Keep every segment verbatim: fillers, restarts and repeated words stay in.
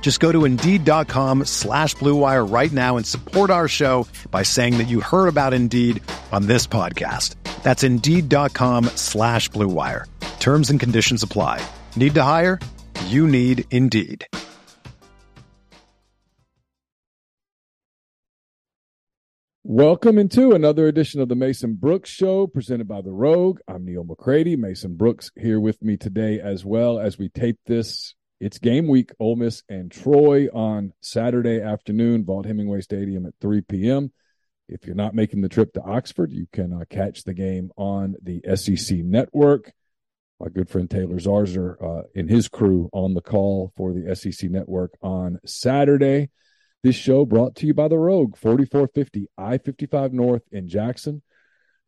Just go to Indeed.com slash Blue Wire right now and support our show by saying that you heard about Indeed on this podcast. That's Indeed.com slash Blue Wire. Terms and conditions apply. Need to hire? You need Indeed. Welcome into another edition of the Mason Brooks Show, presented by The Rogue. I'm Neil McCready. Mason Brooks here with me today as well as we tape this. It's game week, Ole Miss and Troy on Saturday afternoon, Vaught-Hemingway Stadium at three p.m. If you're not making the trip to Oxford, you can uh, catch the game on the S E C Network. My good friend Taylor Zarzer uh, and his crew on the call for the S E C Network on Saturday. This show brought to you by The Rogue, forty-four fifty I fifty-five North in Jackson.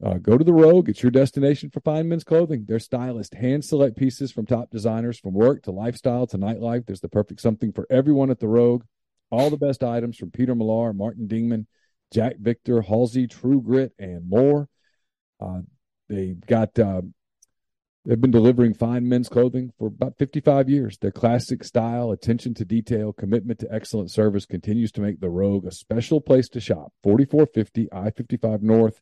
Uh, go to The Rogue. It's your destination for fine men's clothing. Their stylists hand-select pieces from top designers, from work to lifestyle to nightlife. There's the perfect something for everyone at The Rogue. All the best items from Peter Millar, Martin Dingman, Jack Victor, Halsey, True Grit, and more. Uh, they've got, uh, they've been delivering fine men's clothing for about fifty-five years. Their classic style, attention to detail, commitment to excellent service continues to make The Rogue a special place to shop. forty-four fifty I fifty-five North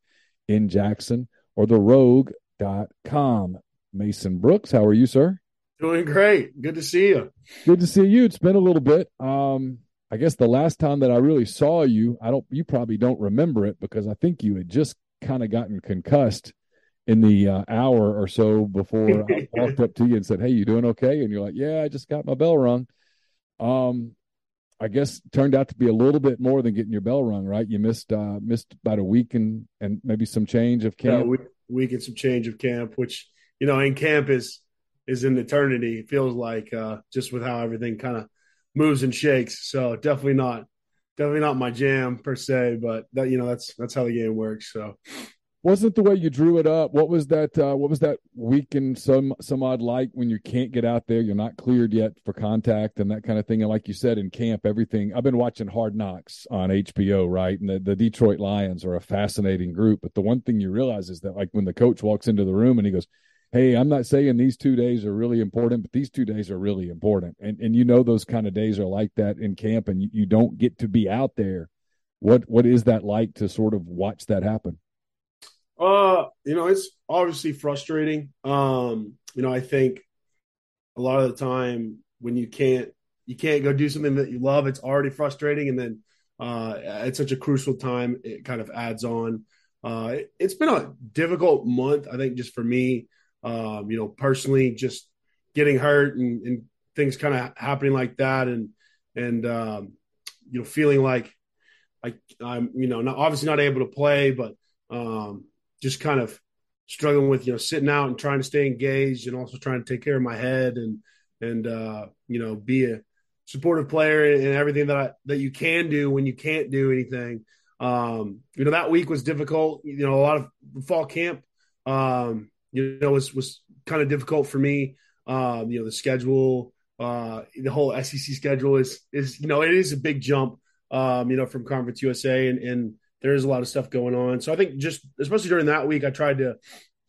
in Jackson, or the rogue dot com. Mason Brooks, how are you, sir? Doing great. Good to see you. Good to see you. It's been a little bit. Um, I guess the last time that I really saw you, I don't. You probably don't remember it because I think you had just kind of gotten concussed in the uh, hour or so before I walked up to you and said, "Hey, you doing okay?" And you're like, "Yeah, I just got my bell rung." Um, I guess it turned out to be a little bit more than getting your bell rung, right? You missed uh, missed about a week and, and maybe some change of camp. Yeah, week, week and some change of camp, which, you know, in camp is is an eternity. It feels like uh, just with how everything kind of moves and shakes. So definitely not definitely not my jam per se, but that, you know, that's that's how the game works. So wasn't the way you drew it up? What was that? Uh, what was that week and some some odd like when you can't get out there, you're not cleared yet for contact and that kind of thing. And like you said, in camp, everything. I've been watching Hard Knocks on H B O, right? And the, the Detroit Lions are a fascinating group. But the one thing you realize is that, like, when the coach walks into the room and he goes, "Hey, I'm not saying these two days are really important, but these two days are really important." And and you know those kind of days are like that in camp, and you, you don't get to be out there. What what is that like to sort of watch that happen? Uh, you know, it's obviously frustrating. Um, you know, I think a lot of the time when you can't, you can't go do something that you love, it's already frustrating. And then, uh, at such a crucial time, it kind of adds on. Uh, it, it's been a difficult month, I think, just for me, um, you know, personally, just getting hurt and, and things kind of happening like that. And, and, um, you know, feeling like, like I'm, you know, not obviously not able to play, but, um, just kind of struggling with, you know, sitting out and trying to stay engaged and also trying to take care of my head and, and uh, you know, be a supportive player and everything that I, that you can do when you can't do anything. Um, you know, that week was difficult. You know, a lot of fall camp, um, you know, was, was kind of difficult for me. Um, you know, the schedule, uh, the whole S E C schedule is, is, you know, it is a big jump, um, you know, from Conference U S A and, and, there is a lot of stuff going on. So I think just, especially during that week, I tried to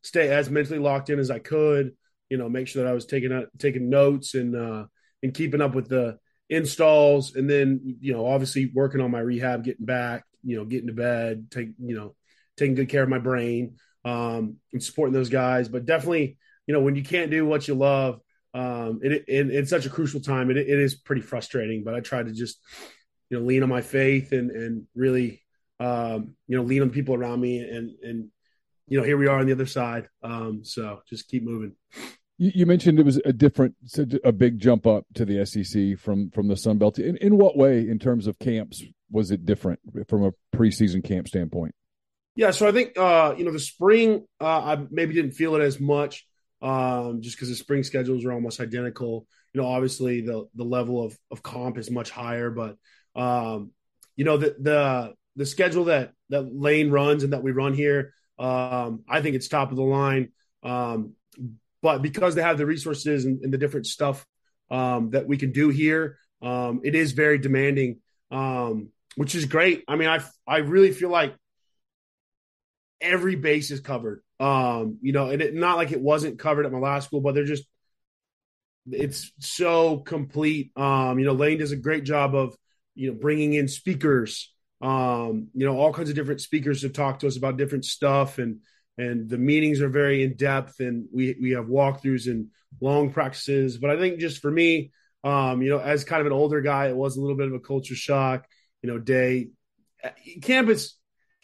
stay as mentally locked in as I could, you know, make sure that I was taking out, taking notes and, uh, and keeping up with the installs. And then, you know, obviously working on my rehab, getting back, you know, getting to bed, take, you know, taking good care of my brain, um, and supporting those guys. But definitely, you know, when you can't do what you love, um, it, it, it's such a crucial time. It, it is pretty frustrating, but I try to just, you know, lean on my faith and, and really, Um, you know, lean on people around me and, and you know, here we are on the other side. Um, so just keep moving. You, you mentioned it was a different, a big jump up to the S E C from, from the Sun Belt. In, in what way, in terms of camps, was it different from a preseason camp standpoint? Yeah, so I think, uh, you know, the spring, uh, I maybe didn't feel it as much um, just because the spring schedules are almost identical. You know, obviously the the level of, of comp is much higher, but, um, you know, the the the schedule that, that Lane runs and that we run here, um, I think it's top of the line. Um, but because they have the resources and, and the different stuff um, that we can do here, um, it is very demanding, um, which is great. I mean, I, I really feel like every base is covered, um, you know, and it, not like it wasn't covered at my last school, but they're just, it's so complete. Um, you know, Lane does a great job of, you know, bringing in speakers, um, you know, all kinds of different speakers to talk to us about different stuff. And, and the meetings are very in depth, and we, we have walkthroughs and long practices. But I think just for me, um, you know, as kind of an older guy, it was a little bit of a culture shock, you know, day campus,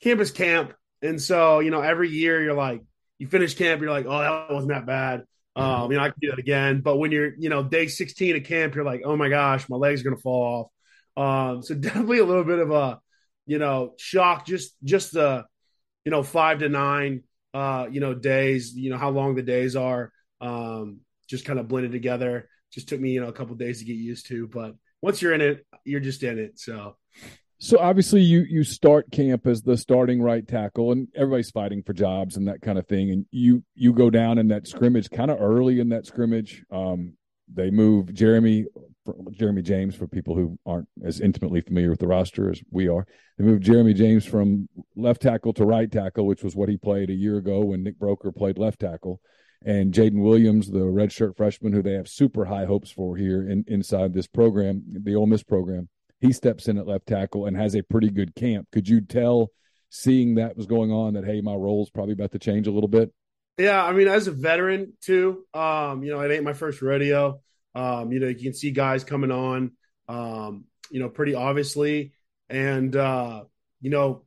campus camp. And so, you know, every year you're like, you finish camp, you're like, oh, that wasn't that bad. Um, you know, I can do that again. But when you're, you know, day sixteen at camp, you're like, oh my gosh, my leg's going to fall off. Um, so definitely a little bit of a, you know, shock, just, just the, you know, five to nine, uh, you know, days, you know, how long the days are, um, just kind of blended together. Just took me, you know, a couple of days to get used to, but once you're in it, you're just in it. So. So obviously you, you start camp as the starting right tackle, and everybody's fighting for jobs and that kind of thing. And you, you go down in that scrimmage kind of early in that scrimmage. Um, they move Jeremy, Jeremy James, for people who aren't as intimately familiar with the roster as we are. They moved Jeremy James from left tackle to right tackle, which was what he played a year ago when Nick Broker played left tackle. And Jaden Williams, the redshirt freshman who they have super high hopes for here in, inside this program, the Ole Miss program, he steps in at left tackle and has a pretty good camp. Could you tell, seeing that was going on, that, hey, my role's probably about to change a little bit? Yeah, I mean, as a veteran too, um, you know, it ain't my first rodeo. Um, you know, you can see guys coming on, um, you know, pretty obviously. And, uh, you know,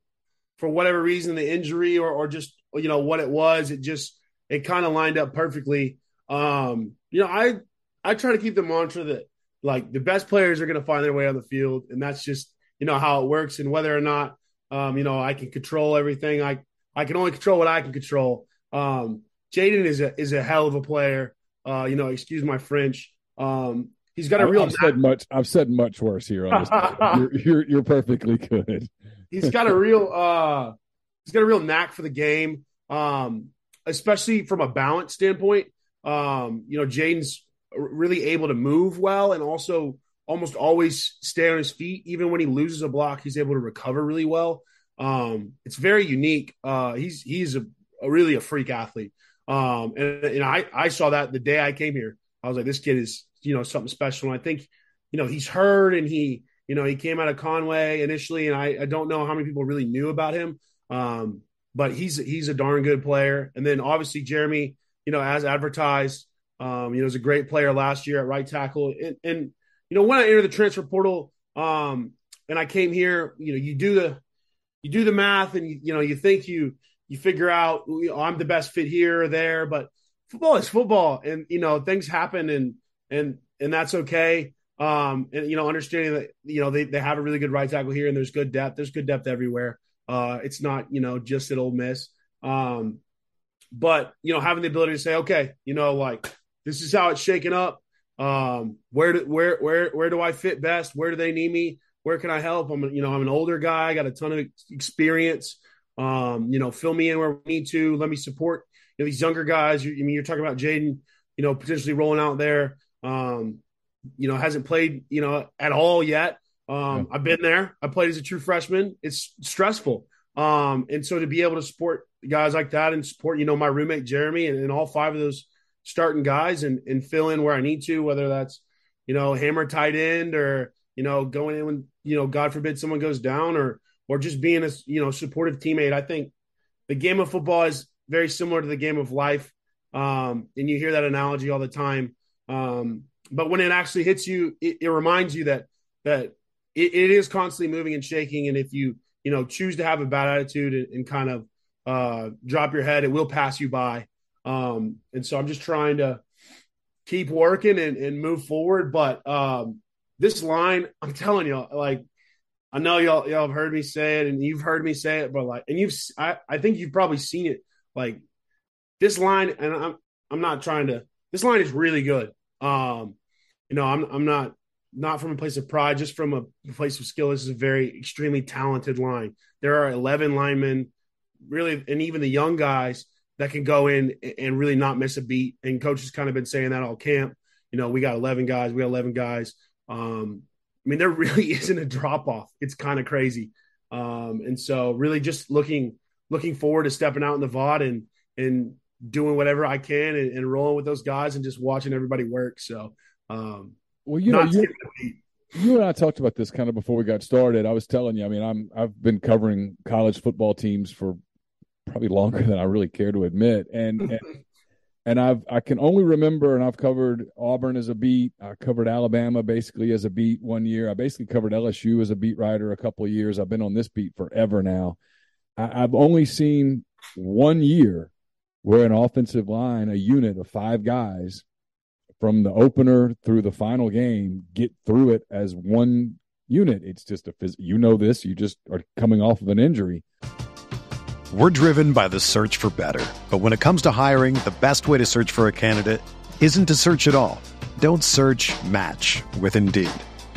for whatever reason, the injury or, or just, you know, what it was, it just – it kind of lined up perfectly. Um, you know, I I try to keep the mantra that, like, the best players are going to find their way on the field, and that's just, you know, how it works. And whether or not, um, you know, I can control everything, I I can only control what I can control. Um, Jaden is a is a hell of a player. Uh, you know, excuse my French. Um, he's got a real. I've said much. I've said much worse here on this. you're, you're you're perfectly good. He's got a real. Uh, he's got a real knack for the game, um, especially from a balance standpoint. Um, you know, Jaden's really able to move well and also almost always stay on his feet. Even when he loses a block, he's able to recover really well. Um, it's very unique. Uh, he's he's a, a really a freak athlete. Um, and and I, I saw that the day I came here. I was like, this kid is, you know, something special. And I think, you know, he's heard, and he, you know, he came out of Conway initially, and I, I don't know how many people really knew about him. Um, but he's he's a darn good player. And then obviously Jeremy, you know, as advertised, Um, you know, was a great player last year at right tackle. And, and you know, when I entered the transfer portal um, and I came here, you know, you do the you do the math, and, you, you know, you think you you figure out, you know, I'm the best fit here or there. But football is football. And, you know, things happen, and and and that's okay. Um, and, you know, understanding that, you know, they, they have a really good right tackle here, and there's good depth. There's good depth everywhere. Uh, it's not, you know, just at Ole Miss. Um, but, you know, having the ability to say, okay, you know, like, this is how it's shaken up. Um, where do, where where where do I fit best? Where do they need me? Where can I help? I'm you know I'm an older guy. I got a ton of experience. Um, you know, fill me in where we need to. Let me support, you know, these younger guys. You, I mean, you're talking about Jaden, you know, potentially rolling out there. Um, you know, hasn't played you know at all yet. Um, yeah. I've been there. I played as a true freshman. It's stressful. Um, and so to be able to support guys like that and support you know my roommate Jeremy and, and all five of those starting guys and, and fill in where I need to, whether that's, you know, hammer tight end or, you know, going in when, you know, God forbid someone goes down or, or just being a, you know, supportive teammate. I think the game of football is very similar to the game of life. Um, and you hear that analogy all the time. Um, but when it actually hits you, it, it reminds you that, that it, it is constantly moving and shaking. And if you, you know, choose to have a bad attitude and, and kind of, uh, drop your head. It will pass you by. Um, and so I'm just trying to keep working and, and move forward. But um, this line, I'm telling you, like, I know y'all y'all have heard me say it and you've heard me say it, but like, and you've, I, I think you've probably seen it. Like this line, and I'm, I'm not trying to, this line is really good. Um, you know, I'm, I'm not, not from a place of pride, just from a place of skill. This is a very extremely talented line. There are eleven linemen really, and even the young guys that can go in and really not miss a beat. And coach has kind of been saying that all camp, you know, we got eleven guys, we got eleven guys. Um, I mean, there really isn't a drop-off. It's kind of crazy. Um, and so really just looking looking forward to stepping out in the V O D and and doing whatever I can and, and rolling with those guys and just watching everybody work. So, um, well, you know, you, you and I talked about this kind of before we got started. I was telling you, I mean, I'm, I've been covering college football teams for probably longer than I really care to admit. And, and And I've I can only remember, and I've covered Auburn as a beat. I covered Alabama basically as a beat one year. I basically covered L S U as a beat writer a couple of years. I've been on this beat forever now. I, I've only seen one year where an offensive line, a unit of five guys from the opener through the final game, get through it as one unit. It's just a phys- you know this. You just are coming off of an injury. We're driven by the search for better. But when it comes to hiring, the best way to search for a candidate isn't to search at all. Don't search, match with Indeed.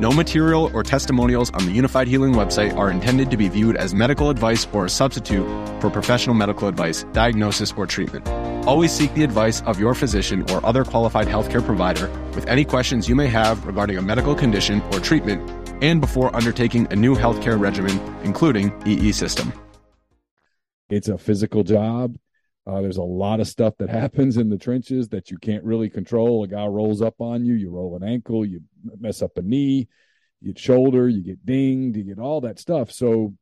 No material or testimonials on the Unified Healing website are intended to be viewed as medical advice or a substitute for professional medical advice, diagnosis, or treatment. Always seek the advice of your physician or other qualified healthcare provider with any questions you may have regarding a medical condition or treatment and before undertaking a new healthcare regimen, including E E System. It's a physical job. Uh, there's a lot of stuff that happens in the trenches that you can't really control. A guy rolls up on you, you roll an ankle, you mess up a knee, you shoulder, you get dinged, you get all that stuff. So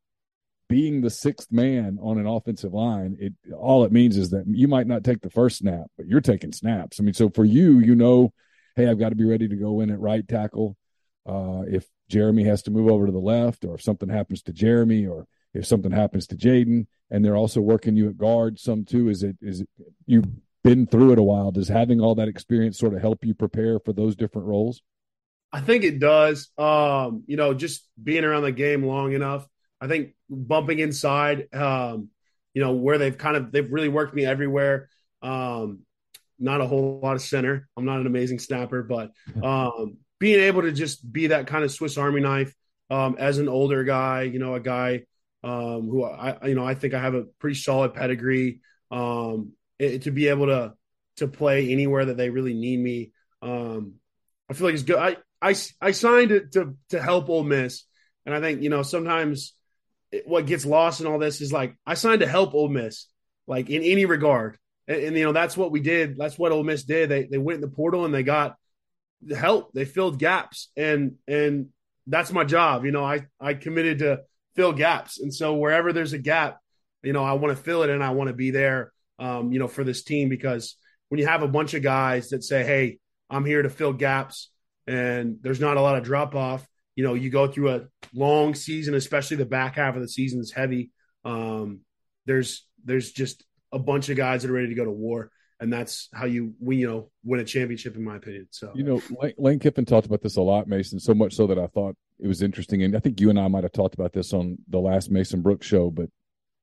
being the sixth man on an offensive line, it all it means is that you might not take the first snap, but you're taking snaps. I mean, so for you, you know, hey, I've got to be ready to go in at right tackle. Uh, if Jeremy has to move over to the left, or if something happens to Jeremy, or if something happens to Jaden, and they're also working you at guard some too, is it is it, you've been through it a while. Does having all that experience sort of help you prepare for those different roles? I think it does. Um, you know, just being around the game long enough, I think bumping inside, um, you know, where they've kind of, they've really worked me everywhere. Um, not a whole lot of center. I'm not an amazing snapper, but um, being able to just be that kind of Swiss Army knife um, as an older guy, you know, a guy, Um, who I, you know, I think I have a pretty solid pedigree um, it, to be able to, to play anywhere that they really need me. Um, I feel like it's good. I, I, I signed it to, to help Ole Miss. And I think, you know, sometimes what gets lost in all this is, like, I signed to help Ole Miss, like, in any regard. And, and, you know, that's what we did. That's what Ole Miss did. They they went in the portal and they got help. They filled gaps. And and that's my job. You know, I, I committed to fill gaps. And so wherever there's a gap, you know, I want to fill it and I want to be there, um, you know, for this team. Because when you have a bunch of guys that say, hey, I'm here to fill gaps and there's not a lot of drop off, you know, you go through a long season, especially the back half of the season is heavy. Um, there's there's just a bunch of guys that are ready to go to war, and that's how you we you know win a championship, in my opinion. So you know, Lane Kiffin talked about this a lot, Mason, so much so that I thought it was interesting, and I think you and I might have talked about this on the last Mason Brooks show, but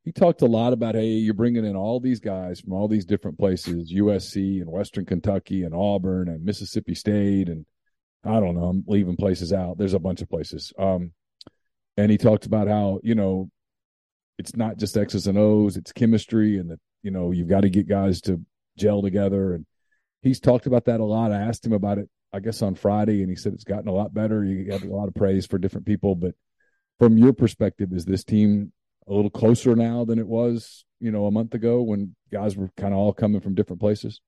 he talked a lot about, hey, you're bringing in all these guys from all these different places, U S C and Western Kentucky and Auburn and Mississippi State, and I don't know, I'm leaving places out. There's a bunch of places. Um, and he talked about how, you know, it's not just X's and O's, it's chemistry, and that, you know, you've got to get guys to gel together. And he's talked about that a lot. I asked him about it, I guess, on Friday, and he said it's gotten a lot better. You got a lot of praise for different people. But from your perspective, is this team a little closer now than it was, you know, a month ago when guys were kind of all coming from different places?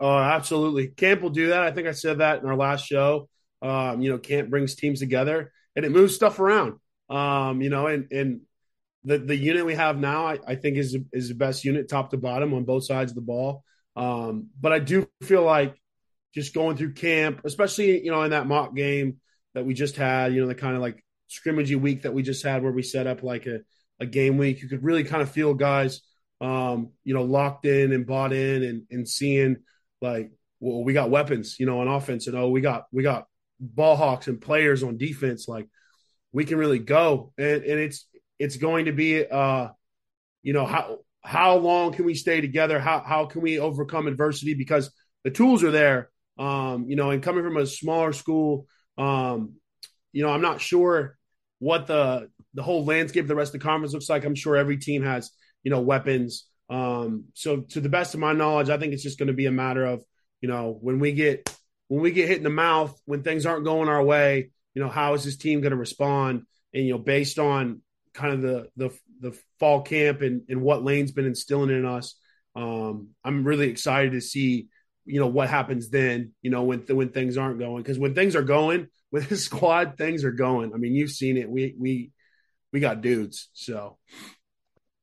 Oh, absolutely. Camp will do that. I think I said that in our last show. Um, you know, camp brings teams together and it moves stuff around. Um, you know, and and the the unit we have now, I, I think is is the best unit, top to bottom, on both sides of the ball. Um, but I do feel like just going through camp, especially, you know, in that mock game that we just had, you know, the kind of like scrimmagey week that we just had where we set up like a, a game week, you could really kind of feel guys, um, you know, locked in and bought in and, and seeing – like, well, we got weapons, you know, on offense, and oh, we got we got ball hawks and players on defense. Like, we can really go, and and it's it's going to be, uh, you know, how how long can we stay together? How how can we overcome adversity? Because the tools are there, um, you know. And coming from a smaller school, um, you know, I'm not sure what the the whole landscape of the rest of the conference looks like. I'm sure every team has, you know, weapons. Um, so to the best of my knowledge, I think it's just going to be a matter of, you know, when we get, when we get hit in the mouth, when things aren't going our way, you know, how is this team going to respond? And, you know, based on kind of the, the, the fall camp and, and what Lane's been instilling in us, um, I'm really excited to see, you know, what happens then, you know, when, when things aren't going, cause when things are going with this squad, things are going. I mean, you've seen it. We, we, we got dudes. So.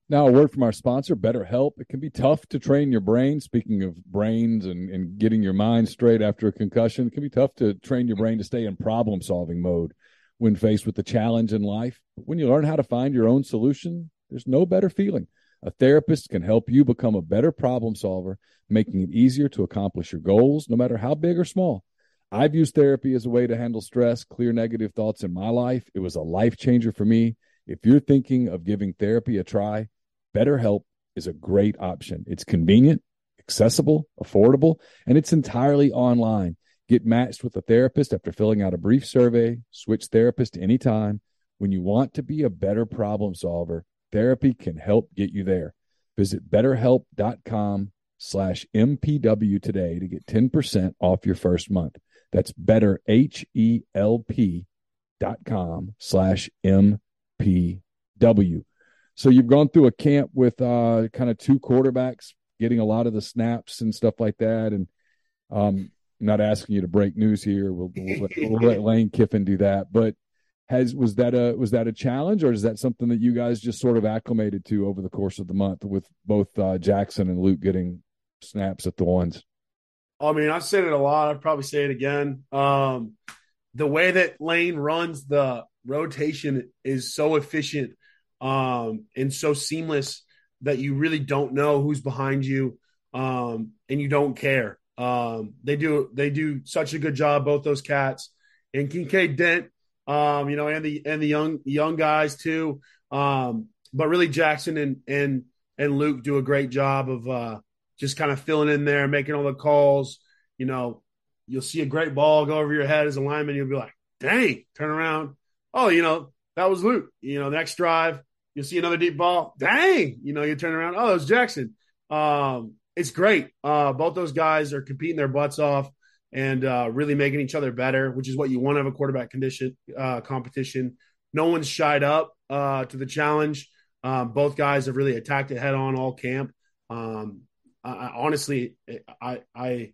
Now, a word from our sponsor, BetterHelp. It can be tough to train your brain. Speaking of brains and, and getting your mind straight after a concussion, it can be tough to train your brain to stay in problem-solving mode when faced with a challenge in life. But when you learn how to find your own solution, there's no better feeling. A therapist can help you become a better problem solver, making it easier to accomplish your goals, no matter how big or small. I've used therapy as a way to handle stress, clear negative thoughts in my life. It was a life changer for me. If you're thinking of giving therapy a try, BetterHelp is a great option. It's convenient, accessible, affordable, and it's entirely online. Get matched with a therapist after filling out a brief survey. Switch therapist anytime. When you want to be a better problem solver, therapy can help get you there. Visit BetterHelp.com slash MPW today to get ten percent off your first month. That's BetterHelp.com slash MPW. So you've gone through a camp with uh, kind of two quarterbacks getting a lot of the snaps and stuff like that. And um, I'm not asking you to break news here. We'll, we'll, let, we'll let Lane Kiffin do that. But has was that a was that a challenge, or is that something that you guys just sort of acclimated to over the course of the month with both uh, Jackson and Luke getting snaps at the ones? I mean, I've said it a lot. I'd probably say it again. Um, the way that Lane runs the rotation is so efficient. Um, and so seamless that you really don't know who's behind you, um, and you don't care. Um, they do they do such a good job, both those cats and Kincaid Dent, um, you know, and the and the young young guys too. Um, but really, Jackson and and and Luke do a great job of uh, just kind of filling in there, making all the calls. You know, you'll see a great ball go over your head as a lineman, you'll be like, "Dang!" Turn around, oh, you know, that was Luke. You know, next drive. You'll see another deep ball. Dang! You know, you turn around. Oh, it was Jackson. Um, it's great. Uh, both those guys are competing their butts off and uh, really making each other better, which is what you want to have a quarterback condition uh, competition. No one's shied up. uh, to the challenge. Um, both guys have really attacked it head on all camp. Um, I, I honestly, I, I,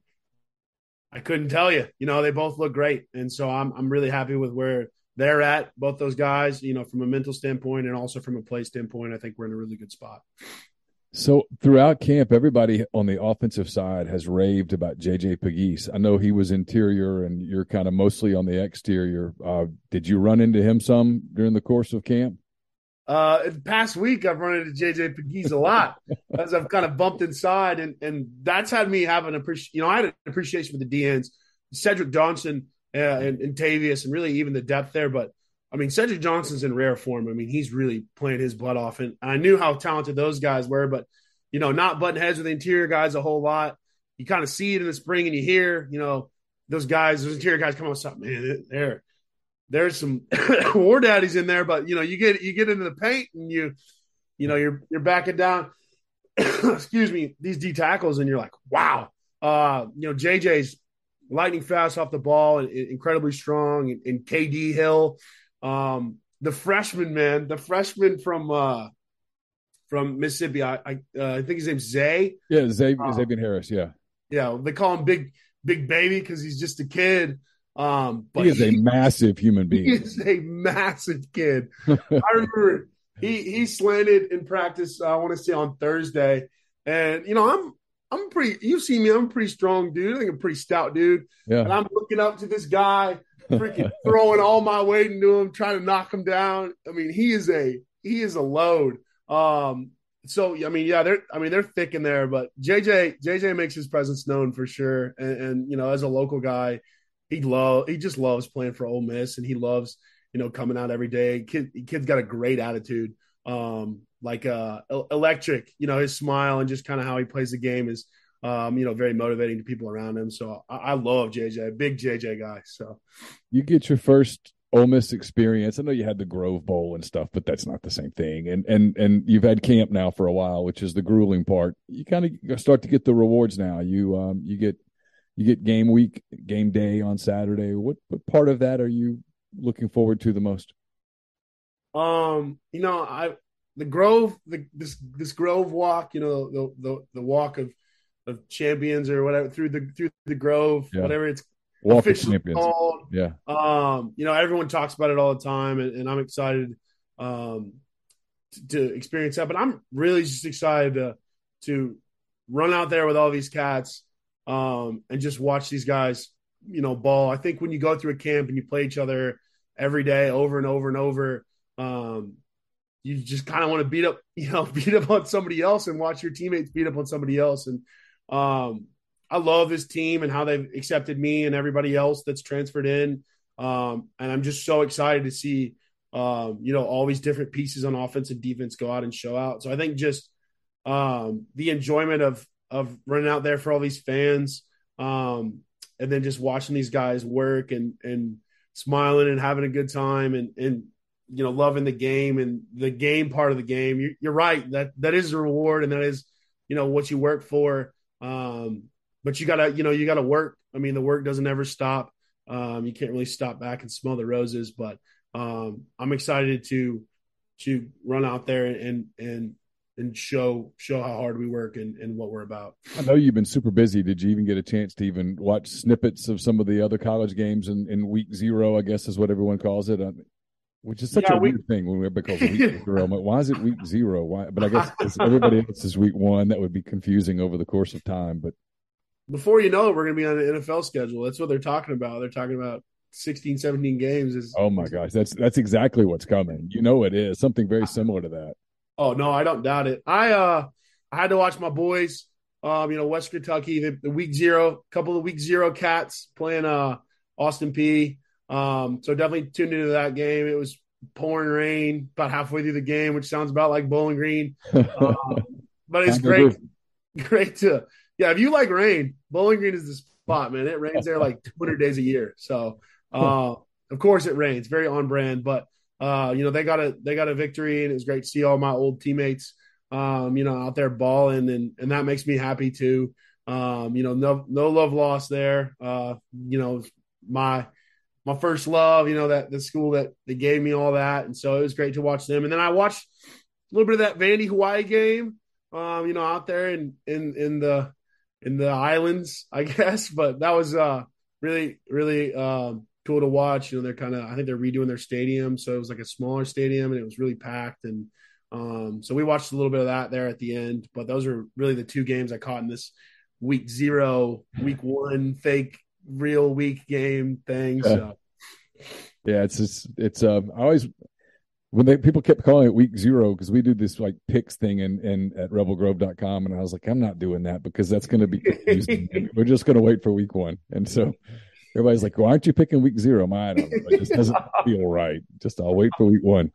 I couldn't tell you, you know, they both look great. And so I'm, I'm really happy with where they're at, both those guys, you know, from a mental standpoint and also from a play standpoint. I think we're in a really good spot. So throughout camp, everybody on the offensive side has raved about J J. Pegues. I know he was interior and you're kind of mostly on the exterior. Uh, did you run into him some during the course of camp? Uh, in the past week, I've run into J J. Pegues a lot as I've kind of bumped inside, and and that's had me have an appreciation. You know, I had an appreciation for the D Ns, Cedric Johnson uh, and, and Tavius, and really even the depth there. But I mean, Cedric Johnson's in rare form. I mean, he's really playing his butt off, and I knew how talented those guys were. But you know, not butting heads with the interior guys a whole lot. You kind of see it in the spring, and you hear, you know, those guys, those interior guys come on something, man, they're. There's some war daddies in there, but you know, you get you get into the paint and you, you know, you're you're backing down. excuse me, these D tackles, and you're like, wow, uh, you know, J J's lightning fast off the ball and, and incredibly strong. And, and K D Hill, um, the freshman man, the freshman from uh, from Mississippi, I I, uh, I think his name's Zay. Yeah, Zay um, Zayvin Harris. Yeah, yeah, they call him Big Big Baby because he's just a kid. Um, but he is a he, massive human being. He is a massive kid. I remember he he slanted in practice. I want to say on Thursday, and you know I'm I'm pretty. You've seen me. I'm a pretty strong dude. I think I'm a pretty stout dude. Yeah. And I'm looking up to this guy, freaking throwing all my weight into him, trying to knock him down. I mean, he is a he is a load. Um, so I mean, yeah, they're I mean they're thick in there. But J J J J makes his presence known for sure. And, and you know, as a local guy. He love he just loves playing for Ole Miss, and he loves, you know, coming out every day. Kid kid's got a great attitude, um, like uh, electric. You know, his smile and just kind of how he plays the game is, um, you know, very motivating to people around him. So I, I love J J, big J J guy. So you get your first Ole Miss experience. I know you had the Grove Bowl and stuff, but that's not the same thing. And and and you've had camp now for a while, which is the grueling part. You kind of start to get the rewards now. You um you get. You get game week, game day on Saturday. What, what part of that are you looking forward to the most? Um, you know, I the Grove, the, this this Grove walk, you know, the the the walk of of champions or whatever through the through the Grove, yeah. whatever it's walk officially of champions. called. Yeah. Um, you know, everyone talks about it all the time, and, and I'm excited um, to, to experience that. But I'm really just excited to to run out there with all these cats. Um, and just watch these guys, you know, ball. I think when you go through a camp and you play each other every day over and over and over, um, you just kind of want to beat up, you know, beat up on somebody else and watch your teammates beat up on somebody else. And um, I love this team and how they've accepted me and everybody else that's transferred in. Um, and I'm just so excited to see, um, you know, all these different pieces on offense and defense go out and show out. So I think just um, the enjoyment of, of running out there for all these fans um, and then just watching these guys work and, and smiling and having a good time and, and, you know, loving the game and the game part of the game. You're, you're right. That, that is a reward. And that is, you know, what you work for. Um, but you gotta, you know, you gotta work. I mean, the work doesn't ever stop. Um, you can't really stop back and smell the roses, but um, I'm excited to, to run out there and, and, and show show how hard we work and, and what we're about. I know you've been super busy. Did you even get a chance to even watch snippets of some of the other college games in, in week zero, I guess is what everyone calls it, which is such yeah, a we, weird thing when we because week zero. I'm like, why is it week zero? Why? But I guess everybody else is week one. That would be confusing over the course of time. But before you know it, we're going to be on the N F L schedule. That's what they're talking about. They're talking about sixteen, seventeen games. Is Oh, my gosh. That's, that's exactly what's coming. You know it is. Something very similar to that. Oh, no, I don't doubt it. I uh, I had to watch my boys, um, you know, West Kentucky, the, the week zero, couple of week zero cats playing uh, Austin P. Um, so definitely tuned into that game. It was pouring rain about halfway through the game, which sounds about like Bowling Green. Um, but it's great. Great to – yeah, if you like rain, Bowling Green is the spot, man. It rains there like two hundred days a year. So, uh, of course, it rains. Very on brand, but – Uh, you know, they got a they got a victory, and it was great to see all my old teammates, um, you know, out there balling, and and that makes me happy too. Um, you know, no no love lost there. Uh, you know, my my first love, you know, that the school that they gave me all that. And so it was great to watch them. And then I watched a little bit of that Vandy Hawaii game, um, you know, out there in, in, in the, in the islands, I guess. But that was uh, really, really um, cool to watch. You know, they're kind of, I think they're redoing their stadium. So it was like a smaller stadium and it was really packed. And um, so we watched a little bit of that there at the end, but those are really the two games I caught in this week zero, week one, fake real week game thing. So. Yeah. It's just, it's um, I always, when they, people kept calling it week zero, because we do this like picks thing and and at rebel grove dot com. And I was like, I'm not doing that because that's going to be confusing. We're just going to wait for week one. And so everybody's like, well, aren't you picking week zero? My, I don't know. Like, this doesn't feel right. Just I'll wait for week one.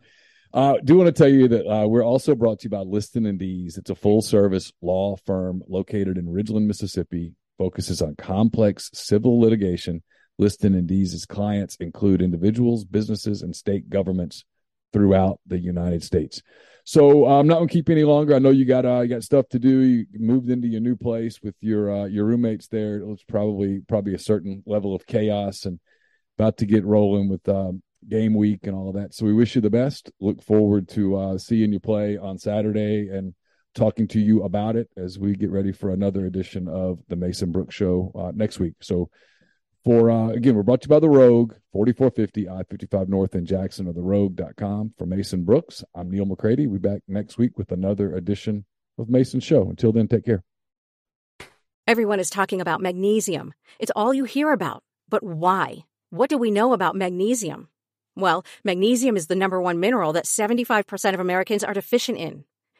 I uh, do want to tell you that uh, we're also brought to you by Liston and Dees. It's a full-service law firm located in Ridgeland, Mississippi, focuses on complex civil litigation. Liston and Dees' clients include individuals, businesses, and state governments throughout the United States. So uh, I'm not going to keep you any longer. I know you got uh, you got stuff to do. You moved into your new place with your uh, your roommates there. It's probably probably a certain level of chaos and about to get rolling with um, – game week and all of that. So we wish you the best. Look forward to uh, seeing you play on Saturday and talking to you about it as we get ready for another edition of the Mason Brooks Show uh, next week. So for, uh, again, we're brought to you by The Rogue, forty-four fifty I fifty-five North in Jackson, or the rogue dot com. For Mason Brooks, I'm Neil McCready. We'll be back next week with another edition of Mason Show. Until then, take care. Everyone is talking about magnesium. It's all you hear about. But why? What do we know about magnesium? Well, magnesium is the number one mineral that seventy-five percent of Americans are deficient in.